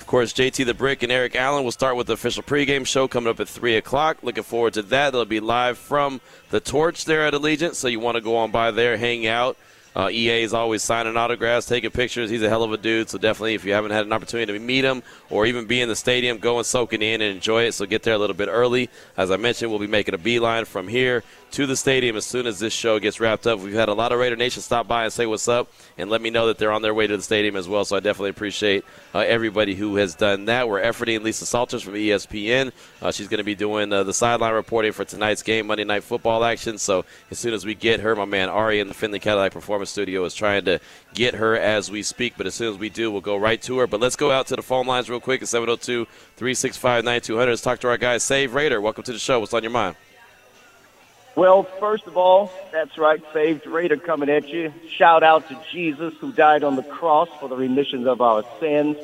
Of course, J T The Brick and Eric Allen will start with the official pregame show coming up at three o'clock. Looking forward to that. That'll be live from The Torch there at Allegiant, so you want to go on by there, hang out. Uh, E A is always signing autographs, taking pictures. He's a hell of a dude, so definitely if you haven't had an opportunity to meet him or even be in the stadium, go and soak it in and enjoy it, so get there a little bit early. As I mentioned, we'll be making a beeline from here to the stadium as soon as this show gets wrapped up. We've had a lot of Raider Nation stop by and say what's up and let me know that they're on their way to the stadium as well, so I definitely appreciate uh, everybody who has done that. We're efforting Lisa Salters from E S P N. Uh, she's going to be doing uh, the sideline reporting for tonight's game, Monday Night Football action, so as soon as we get her, my man Ari in the Finley Cadillac Performance Studio is trying to get her as we speak, but as soon as we do, we'll go right to her. But let's go out to the phone lines real quick at seven oh two, three six five, nine two hundred. Let's talk to our guy, Save Raider. Welcome to the show. What's on your mind? Well, first of all, that's right, Save Raider coming at you. Shout out to Jesus who died on the cross for the remission of our sins.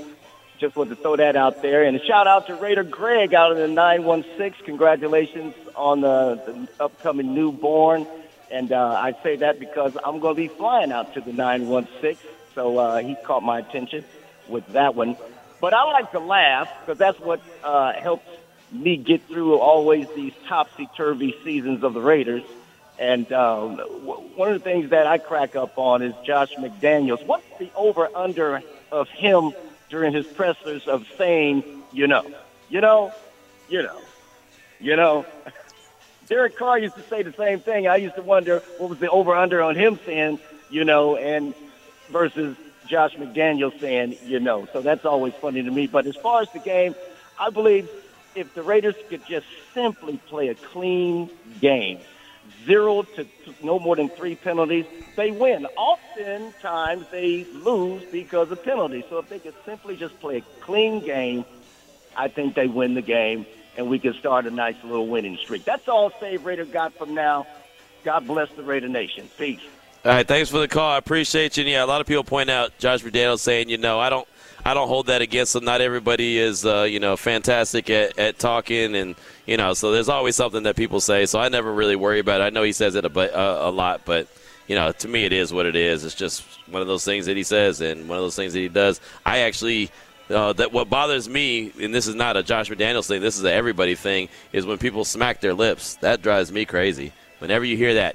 Just wanted to throw that out there. And a shout out to Raider Greg out of the nine one six. Congratulations on the, the upcoming newborn. And uh, I say that because I'm going to be flying out to the nine one six, so uh, he caught my attention with that one. But I like to laugh because that's what uh, helps me get through always these topsy-turvy seasons of the Raiders. And um, w- one of the things that I crack up on is Josh McDaniels. What's the over-under of him during his pressers of saying, you know, you know, you know, you know? Derek Carr used to say the same thing. I used to wonder what was the over-under on him saying, you know, and versus Josh McDaniels saying, you know. So that's always funny to me. But as far as the game, I believe if the Raiders could just simply play a clean game, zero to no more than three penalties, they win. Oftentimes they lose because of penalties. So if they could simply just play a clean game, I think they win the game, and we can start a nice little winning streak. That's all Save Raider got from now. God bless the Raider Nation. Peace. All right, thanks for the call. I appreciate you. And yeah, a lot of people point out Josh McDaniels saying, you know, I don't I don't hold that against him. Not everybody is, uh, you know, fantastic at, at talking. And, you know, so there's always something that people say. So I never really worry about it. I know he says it a, uh, a lot, but, you know, to me it is what it is. It's just one of those things that he says and one of those things that he does. I actually – Uh, that what bothers me, and this is not a Josh McDaniels thing, this is an everybody thing, is when people smack their lips. That drives me crazy. Whenever you hear that,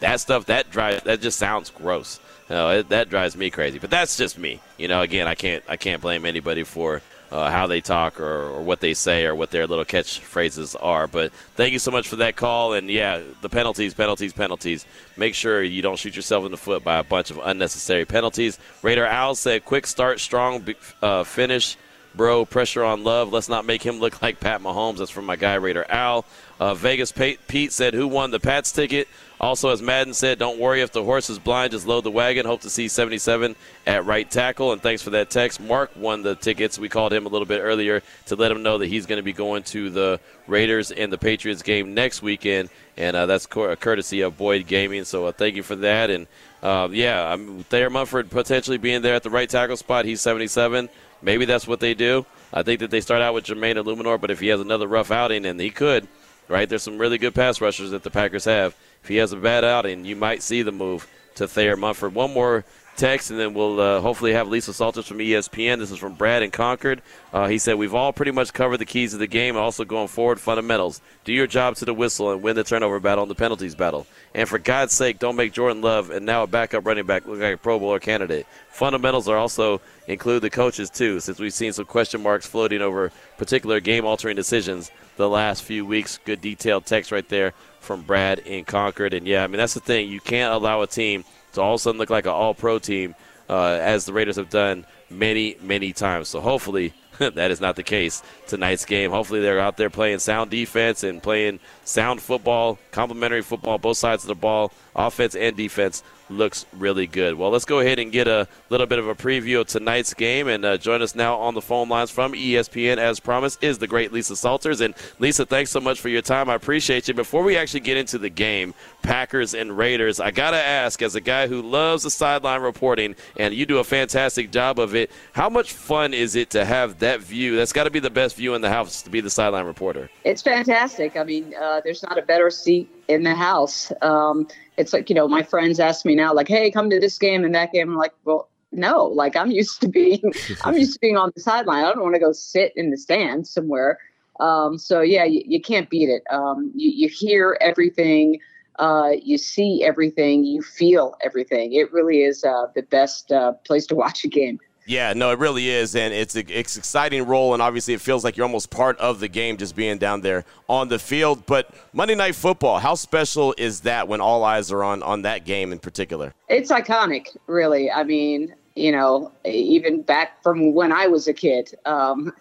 that stuff, that drives, that just sounds gross. Uh, it, that drives me crazy. But that's just me. You know, again, I can't, I can't blame anybody for uh, how they talk or, or what they say or what their little catchphrases are. But thank you so much for that call. And, yeah, the penalties, penalties, penalties. Make sure you don't shoot yourself in the foot by a bunch of unnecessary penalties. Raider Al said, quick start, strong uh, finish, bro, pressure on Love. Let's not make him look like Pat Mahomes. That's from my guy, Raider Al. Uh, Vegas Pete said, who won the Pats ticket? Also, as Madden said, don't worry if the horse is blind. Just load the wagon. Hope to see seventy-seven at right tackle. And thanks for that text. Mark won the tickets. We called him a little bit earlier to let him know that he's going to be going to the Raiders and the Patriots game next weekend. And uh, that's co- courtesy of Boyd Gaming. So uh, thank you for that. And, uh, yeah, I mean, Thayer Munford potentially being there at the right tackle spot. He's seventy-seven. Maybe that's what they do. I think that they start out with Jermaine Illuminor, but if he has another rough outing, and he could, right? There's some really good pass rushers that the Packers have. If he has a bad outing, you might see the move to Thayer Munford. One more text, and then we'll uh, hopefully have Lisa Salters from E S P N. This is from Brad in Concord. Uh, he said, we've all pretty much covered the keys of the game, also going forward, fundamentals. Do your job to the whistle and win the turnover battle and the penalties battle. And for God's sake, don't make Jordan Love and now a backup running back look like a Pro Bowler candidate. Fundamentals are also include the coaches, too, since we've seen some question marks floating over particular game-altering decisions the last few weeks. Good detailed text right there from Brad in Concord. And, yeah, I mean, that's the thing. You can't allow a team to all of a sudden look like an all-pro team, uh, as the Raiders have done many, many times. So hopefully that is not the case tonight's game. Hopefully they're out there playing sound defense and playing sound football, complimentary football, both sides of the ball. Offense and defense looks really good. Well, let's go ahead and get a little bit of a preview of tonight's game. And uh, join us now on the phone lines from E S P N, as promised, is the great Lisa Salters. And, Lisa, thanks so much for your time. I appreciate you. Before we actually get into the game, Packers and Raiders, I got to ask, as a guy who loves the sideline reporting, and you do a fantastic job of it, how much fun is it to have that view? That's got to be the best view in the house, to be the sideline reporter. It's fantastic. I mean, uh, there's not a better seat in the house. Um, it's like, you know, my friends ask me now, like, hey, come to this game and that game. I'm like, well, no, like I'm used to being, I'm used to being on the sideline. I don't want to go sit in the stands somewhere. Um, so yeah, you, you can't beat it. Um, you, you hear everything, uh, you see everything, you feel everything. It really is uh, the best uh, place to watch a game. Yeah, no, it really is, and it's a, it's an exciting role, and obviously it feels like you're almost part of the game just being down there on the field. But Monday Night Football, how special is that when all eyes are on, on that game in particular? It's iconic, really. I mean, you know, even back from when I was a kid, um,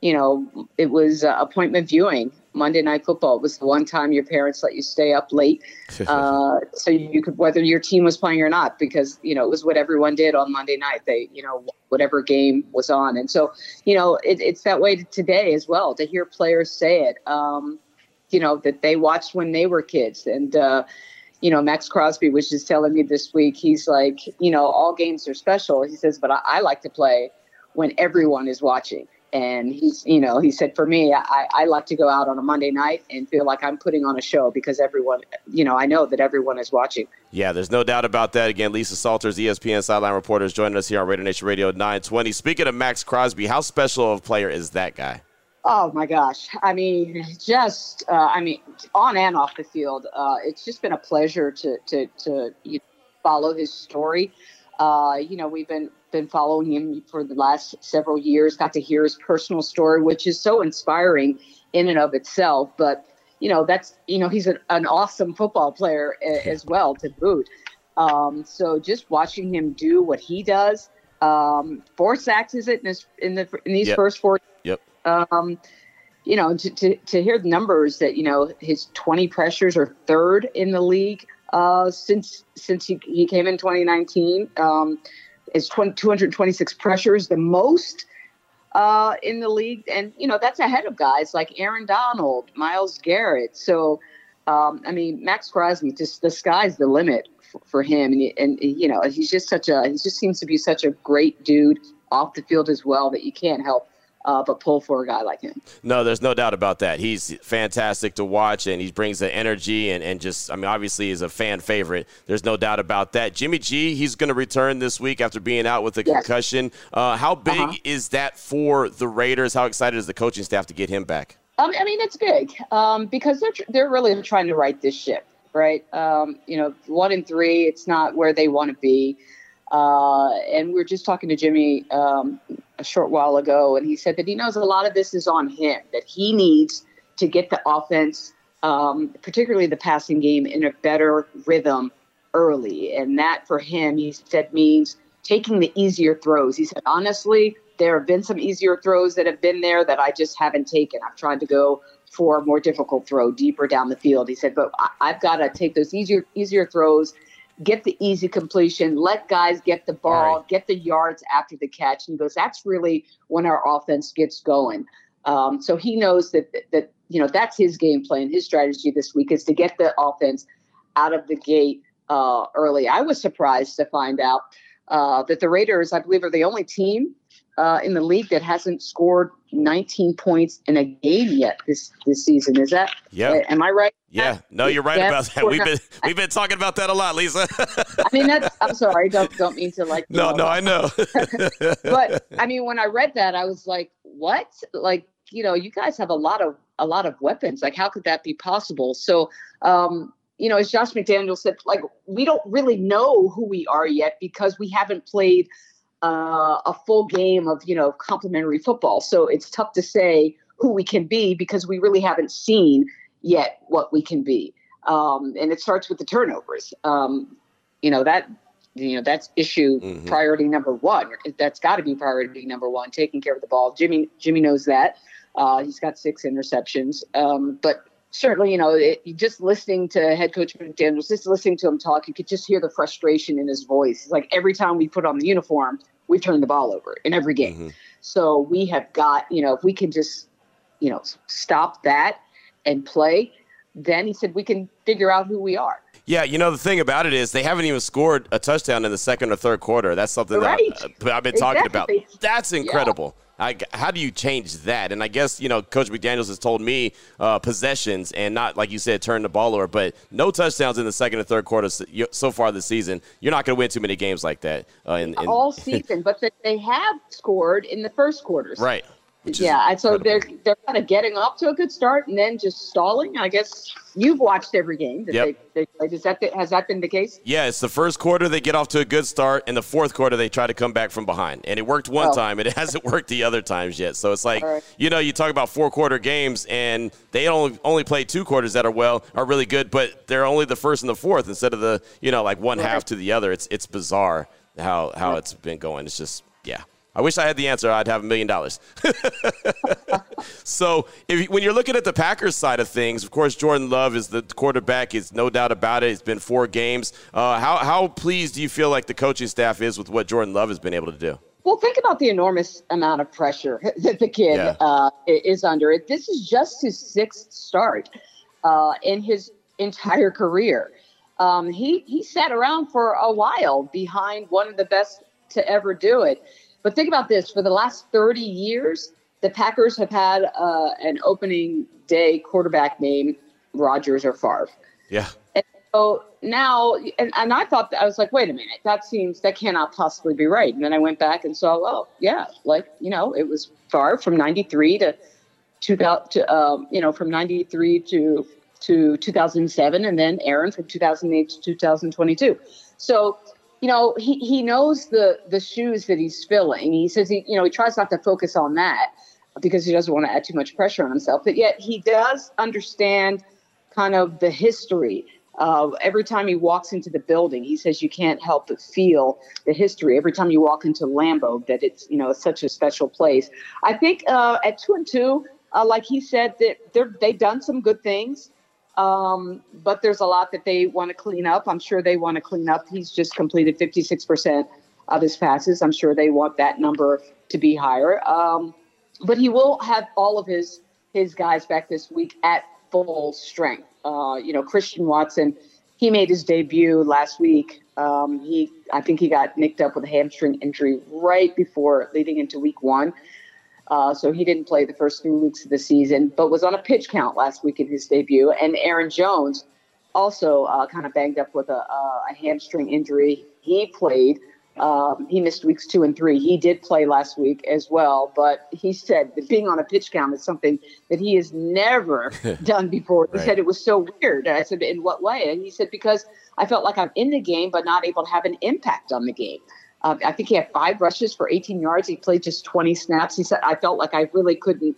you know, it was uh, appointment viewing. Monday Night Football was the one time your parents let you stay up late, uh, so you could, whether your team was playing or not, because, you know, it was what everyone did on Monday night. They, you know, whatever game was on. And so, you know, it, it's that way today as well, to hear players say it, um, you know, that they watched when they were kids. And, uh, you know, Maxx Crosby was just telling me this week, he's like, you know, all games are special. He says, but I, I like to play when everyone is watching. And he's, you know, he said, for me, I, I like to go out on a Monday night and feel like I'm putting on a show because everyone, you know, I know that everyone is watching. Yeah, there's no doubt about that. Again, Lisa Salters, E S P N sideline reporter, is joining us here on Raider Nation Radio nine twenty. Speaking of Maxx Crosby, how special of a player is that guy? Oh, my gosh. I mean, just, uh, I mean, on and off the field, uh, it's just been a pleasure to, to, to you know, follow his story. Uh, you know, we've been been following him for the last several years, got to hear his personal story, which is so inspiring in and of itself. But, you know, that's, you know, he's an, an awesome football player a, as well to boot. Um, so just watching him do what he does, um, four sacks is it in, his, in the in these yep. first four? Yep. Um, you know, to, to to hear the numbers that, you know, his twenty pressures are third in the league uh, since since he, he came in twenty nineteen. Um, it's two hundred twenty-six pressures, the most uh, in the league, and you know that's ahead of guys like Aaron Donald, Myles Garrett. So, um, I mean, Maxx Crosby, just the sky's the limit for him, and, and you know he's just such a he just seems to be such a great dude off the field as well that you can't help uh, but pull for a guy like him. No, there's no doubt about that. He's fantastic to watch, and he brings the energy and and just I mean obviously he's a fan favorite. There's no doubt about that. Jimmy G, he's going to return this week after being out with a yes. concussion. Uh, how big uh-huh. is that for the Raiders? How excited is the coaching staff to get him back? Um, I mean it's big um, because they're they're really trying to right this ship. Right. Um, you know, one and three, it's not where they want to be. Uh, and we were just talking to Jimmy um, a short while ago, and he said that he knows a lot of this is on him, that he needs to get the offense, um, particularly the passing game, in a better rhythm early. And that for him, he said, means taking the easier throws. He said, honestly, there have been some easier throws that have been there that I just haven't taken. I've tried to go for a more difficult throw deeper down the field. He said, but I've got to take those easier, easier throws, get the easy completion, let guys get the ball, right. get the yards after the catch. And he goes, that's really when our offense gets going. Um, so he knows that, that, you know, that's his game plan. His strategy this week is to get the offense out of the gate uh, early. I was surprised to find out uh, that the Raiders, I believe, are the only team Uh, in the league that hasn't scored nineteen points in a game yet this, this season. Is that? Yeah. Am I right? Yeah. No, you're right yeah. about that. We've been we've been talking about that a lot, Lisa. I mean, that's. I'm sorry. Don't don't mean to like. No, know, no, I know. But I mean, when I read that, I was like, what? Like, you know, you guys have a lot of a lot of weapons. Like, how could that be possible? So, um, you know, as Josh McDaniels said, like, we don't really know who we are yet because we haven't played Uh, a full game of, you know, complimentary football. So it's tough to say who we can be because we really haven't seen yet what we can be. Um, and it starts with the turnovers. Um, you know, that, you know, that's issue mm-hmm. priority number one. That's got to be priority number one, taking care of the ball. Jimmy, Jimmy knows that. Uh, he's got six interceptions. Um, but certainly, you know, it, just listening to head coach McDaniels, just listening to him talk, you could just hear the frustration in his voice. It's like every time we put on the uniform, we turn the ball over in every game. Mm-hmm. So we have got, you know, if we can just, you know, stop that and play, then he said we can figure out who we are. Yeah, you know, the thing about it is they haven't even scored a touchdown in the second or third quarter. That's something right. that I've been talking exactly. about. That's incredible. Yeah. I, how do you change that? And I guess, you know, Coach McDaniels has told me uh, possessions and not, like you said, turn the ball over. But no touchdowns in the second or third quarter so far this season. You're not going to win too many games like that. Uh, in, in All season, but they have scored in the first quarter. So. Right. Yeah, and so they're they're kind of getting off to a good start and then just stalling. I guess you've watched every game that yep. they played. Is that the, has that been the case? Yeah, it's the first quarter they get off to a good start, and the fourth quarter they try to come back from behind. And it worked one oh. time, and it hasn't worked the other times yet. So it's like, right. you know, you talk about four-quarter games, and they only only play two quarters that are well are really good, but they're only the first and the fourth instead of the, you know, like one right. half to the other. It's it's bizarre how, how right. it's been going. It's just, yeah. I wish I had the answer. I'd have a million dollars. So if, when you're looking at the Packers side of things, of course, Jordan Love is the quarterback. It's no doubt about it. It's been four games. Uh, how, how pleased do you feel like the coaching staff is with what Jordan Love has been able to do? Well, think about the enormous amount of pressure that the kid yeah. uh, is under. This is just his sixth start uh, in his entire career. Um, he, he sat around for a while behind one of the best to ever do it. But think about this. For the last thirty years, the Packers have had uh, an opening day quarterback named Rodgers or Favre. Yeah. And so now, and, and I thought, I was like, wait a minute, that seems, that cannot possibly be right. And then I went back and saw, oh, yeah, like, you know, it was Favre from ninety-three to, to um, you know, from ninety-three to, to two thousand seven, and then Aaron from two thousand eight to two thousand twenty-two. So, you know, he, he knows the, the shoes that he's filling. He says, he, you know, he tries not to focus on that. because he doesn't want to add too much pressure on himself. But yet he does understand kind of the history. Uh, every time he walks into the building, he says you can't help but feel the history. Every time you walk into Lambeau, that it's, you know, it's such a special place. I think uh, at two and two, uh, like he said, that they're, they've done some good things, um, but there's a lot that they want to clean up. I'm sure they want to clean up. He's just completed fifty-six percent of his passes. I'm sure they want that number to be higher. Um, but he will have all of his his guys back this week at full strength. Uh, you know, Christian Watson, he made his debut last week. Um, he, I think he got nicked up with a hamstring injury right before leading into week one. Uh, so he didn't play the first few weeks of the season, but was on a pitch count last week in his debut. And Aaron Jones also uh, kind of banged up with a, a hamstring injury. He played. Um, he missed weeks two and three. He did play last week as well, but he said that being on a pitch count is something that he has never done before. He right. said it was so weird. I said, in what way? And he said, because I felt like I'm in the game, but not able to have an impact on the game. Um, I think he had five rushes for eighteen yards. He played just twenty snaps. He said, I felt like I really couldn't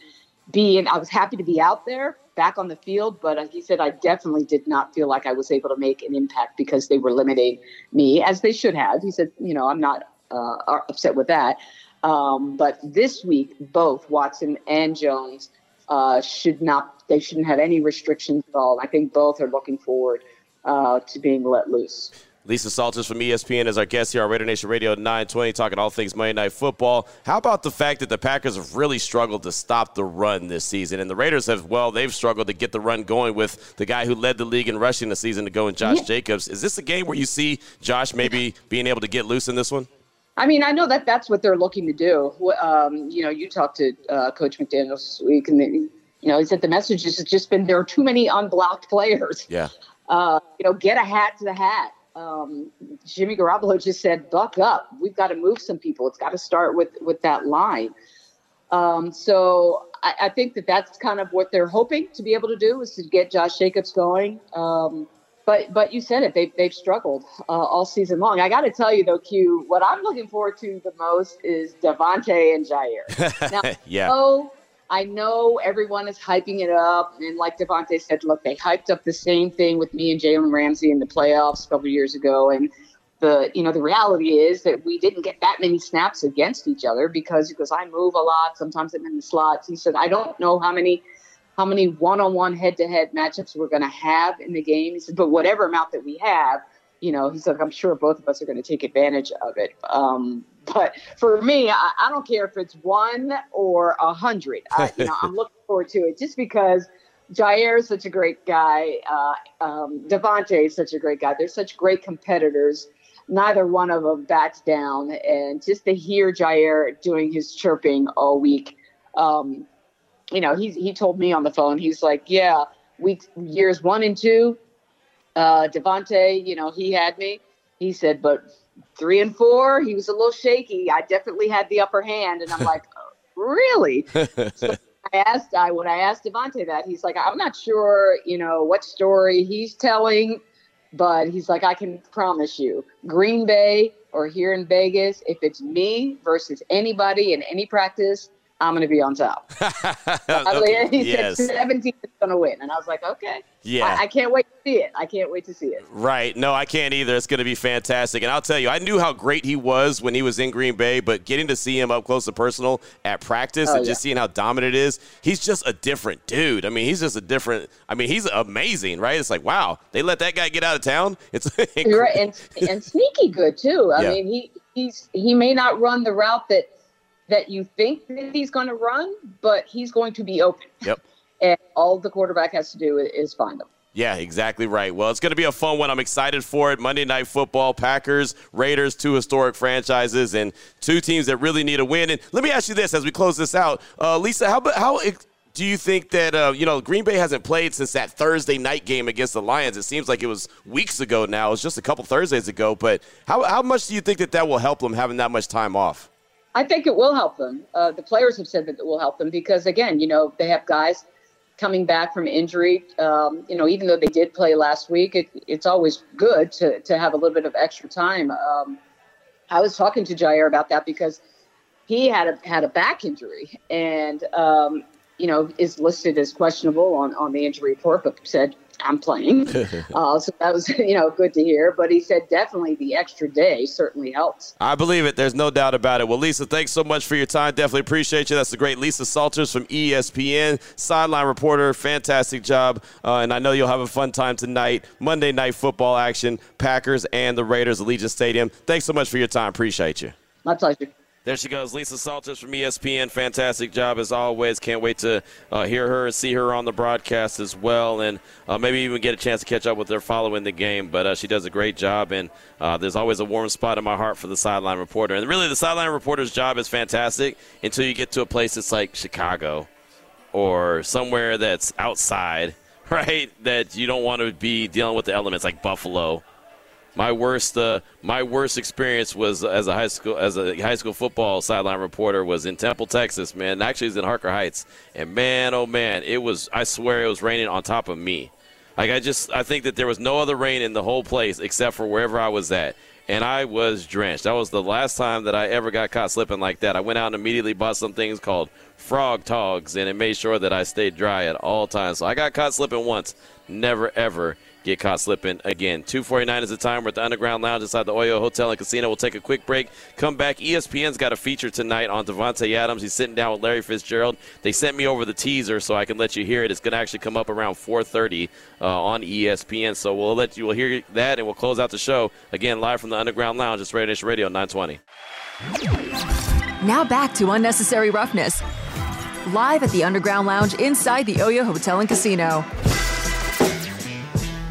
be in. I was happy to be out there back on the field, but he said, I definitely did not feel like I was able to make an impact because they were limiting me, as they should have. He said, you know, I'm not uh, upset with that. Um, but this week, both Watson and Jones uh, should not, they shouldn't have any restrictions at all. I think both are looking forward uh, to being let loose. Lisa Salters from E S P N is our guest here on Raider Nation Radio nine twenty, talking all things Monday Night Football. How about the fact that the Packers have really struggled to stop the run this season? And the Raiders have, well, they've struggled to get the run going with the guy who led the league in rushing the season to go in Josh yeah. Jacobs. Is this a game where you see Josh maybe being able to get loose in this one? I mean, I know that that's what they're looking to do. Um, you know, you talked to uh, Coach McDaniels this week, and, they, you know, he said the message has just been there are too many unblocked players. Yeah. Uh, you know, get a hat to the hat. Um, Jimmy Garoppolo just said, buck up. We've got to move some people. It's got to start with, with that line. Um, so I, I think that that's kind of what they're hoping to be able to do, is to get Josh Jacobs going. Um, but but you said it. They, they've struggled uh, all season long. I got to tell you, though, Q, what I'm looking forward to the most is Davante and Jaire. Now, yeah. oh, I know everyone is hyping it up, and like Davante said, look, they hyped up the same thing with me and Jalen Ramsey in the playoffs a couple of years ago, and the you know the reality is that we didn't get that many snaps against each other because because I move a lot. Sometimes I'm in the slots. He said, I don't know how many how many one-on-one head-to-head matchups we're going to have in the game. He said, but whatever amount that we have, you know, he's like, I'm sure both of us are going to take advantage of it. Um, but for me, I, I don't care if it's one or a hundred. You know, I'm looking forward to it just because Jaire is such a great guy. Uh, um, Davante is such a great guy. They're such great competitors. Neither one of them backs down. And just to hear Jaire doing his chirping all week, um, you know, he, he told me on the phone, he's like, yeah, weeks, years one and two, Uh, Davante, you know, he had me. He said, but three and four, he was a little shaky. I definitely had the upper hand. And I'm like, oh, really? So I asked, I, when I asked Davante that, he's like, I'm not sure, you know, what story he's telling, but he's like, I can promise you Green Bay or here in Vegas, if it's me versus anybody in any practice, I'm going to be on top. Okay. He yes. said seventeen is going to win. And I was like, okay. Yeah. I, I can't wait to see it. I can't wait to see it. Right. No, I can't either. It's going to be fantastic. And I'll tell you, I knew how great he was when he was in Green Bay, but getting to see him up close and personal at practice oh, and yeah. just seeing how dominant it is, he's just a different dude. I mean, he's just a different – I mean, he's amazing, right? It's like, wow, they let that guy get out of town? It's like right. and, and sneaky good, too. I yeah. mean, he he's he may not run the route that – that you think that he's going to run, but he's going to be open. Yep. And all the quarterback has to do is find him. Yeah, exactly right. Well, it's going to be a fun one. I'm excited for it. Monday Night Football, Packers, Raiders, two historic franchises, and two teams that really need a win. And let me ask you this as we close this out. Uh, Lisa, how how do you think that, uh, you know, Green Bay hasn't played since that Thursday night game against the Lions? It seems like it was weeks ago now. It was just a couple Thursdays ago. But how, how much do you think that that will help them having that much time off? I think it will help them. Uh, the players have said that it will help them because, again, you know, they have guys coming back from injury. Um, you know, even though they did play last week, it, it's always good to, to have a little bit of extra time. Um, I was talking to Jaire about that because he had a had a back injury, and um, you know, is listed as questionable on on the injury report, but said, I'm playing. Uh, so that was, you know, good to hear. But he said definitely the extra day certainly helps. I believe it. There's no doubt about it. Well, Lisa, thanks so much for your time. Definitely appreciate you. That's the great Lisa Salters from E S P N, sideline reporter. Fantastic job. Uh, and I know you'll have a fun time tonight. Monday Night Football action, Packers and the Raiders, Allegiant Stadium. Thanks so much for your time. Appreciate you. My pleasure. There she goes, Lisa Salters from E S P N. Fantastic job as always. Can't wait to uh, hear her and see her on the broadcast as well, and uh, maybe even get a chance to catch up with her following the game. But uh, she does a great job, and uh, there's always a warm spot in my heart for the sideline reporter. And really, the sideline reporter's job is fantastic until you get to a place that's like Chicago or somewhere that's outside, right, that you don't want to be dealing with the elements, like Buffalo. My worst, uh, my worst experience was as a high school, as a high school football sideline reporter was in Temple, Texas. Man, actually, it was in Harker Heights, and man, oh man, it was. I swear, it was raining on top of me. Like I just, I think that there was no other rain in the whole place except for wherever I was at, and I was drenched. That was the last time that I ever got caught slipping like that. I went out and immediately bought some things called frog togs, and it made sure that I stayed dry at all times. So I got caught slipping once, never ever get caught slipping again. two forty-nine is the time. We're at the Underground Lounge inside the Oyo Hotel and Casino. We'll take a quick break, come back. E S P N's got a feature tonight on Davante Adams. He's sitting down with Larry Fitzgerald. They sent me over the teaser so I can let you hear it. It's going to actually come up around four thirty uh, on E S P N. So we'll let you we'll hear that, and we'll close out the show. Again, live from the Underground Lounge. It's Raider Nation Radio nine twenty. Now back to Unnecessary Roughness. Live at the Underground Lounge inside the Oyo Hotel and Casino.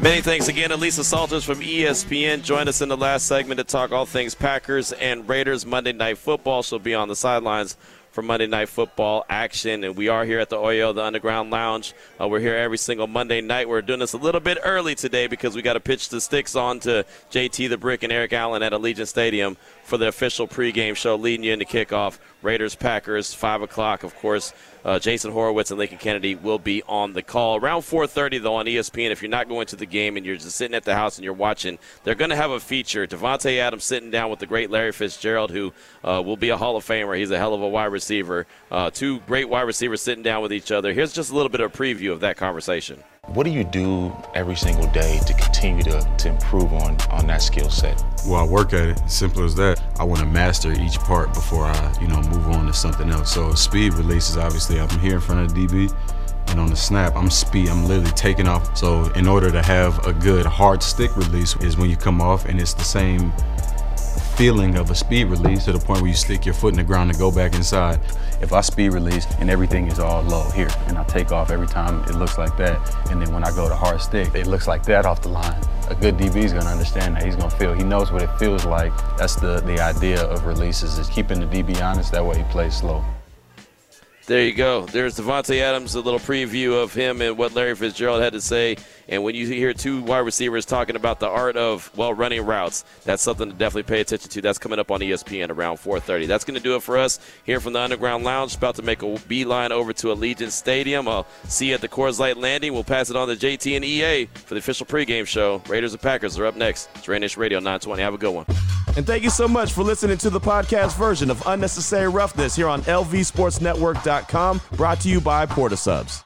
Many thanks again to Lisa Salters from E S P N. Joined us in the last segment to talk all things Packers and Raiders Monday Night Football. She'll be on the sidelines for Monday Night Football action. And we are here at the Oyo, the Underground Lounge. Uh, we're here every single Monday night. We're doing this a little bit early today because we got to pitch the sticks on to J T The Brick and Eric Allen at Allegiant Stadium for the official pregame show leading you into kickoff. Raiders-Packers, five o'clock, of course. Uh, Jason Horowitz and Lincoln Kennedy will be on the call. Around four thirty, though, on E S P N, if you're not going to the game and you're just sitting at the house and you're watching, they're going to have a feature. Davante Adams sitting down with the great Larry Fitzgerald, who uh, will be a Hall of Famer. He's a hell of a wide receiver. Uh, two great wide receivers sitting down with each other. Here's just a little bit of a preview of that conversation. What do you do every single day to continue to, to improve on, on that skill set? Well, I work at it, simple as that. I want to master each part before I, you know, move on to something else. So speed releases, obviously, I'm here in front of the D B, and on the snap, I'm speed, I'm literally taking off. So in order to have a good hard stick release is when you come off and it's the same feeling of a speed release to the point where you stick your foot in the ground and go back inside. If I speed release and everything is all low here and I take off every time, it looks like that. And then when I go to hard stick, it looks like that off the line. A good D B is going to understand that. He's going to feel, he knows what it feels like. That's the, the idea of releases, is keeping the D B honest. That way he plays slow. There you go. There's Davante Adams, a little preview of him and what Larry Fitzgerald had to say. And when you hear two wide receivers talking about the art of, well, running routes, that's something to definitely pay attention to. That's coming up on E S P N around four thirty. That's going to do it for us here from the Underground Lounge. About to make a beeline over to Allegiant Stadium. I'll see you at the Coors Light Landing. We'll pass it on to J T and E A for the official pregame show. Raiders and Packers are up next. It's Raider Nation Radio nine twenty. Have a good one. And thank you so much for listening to the podcast version of Unnecessary Roughness here on L V Sports Network dot com, brought to you by Porta Subs.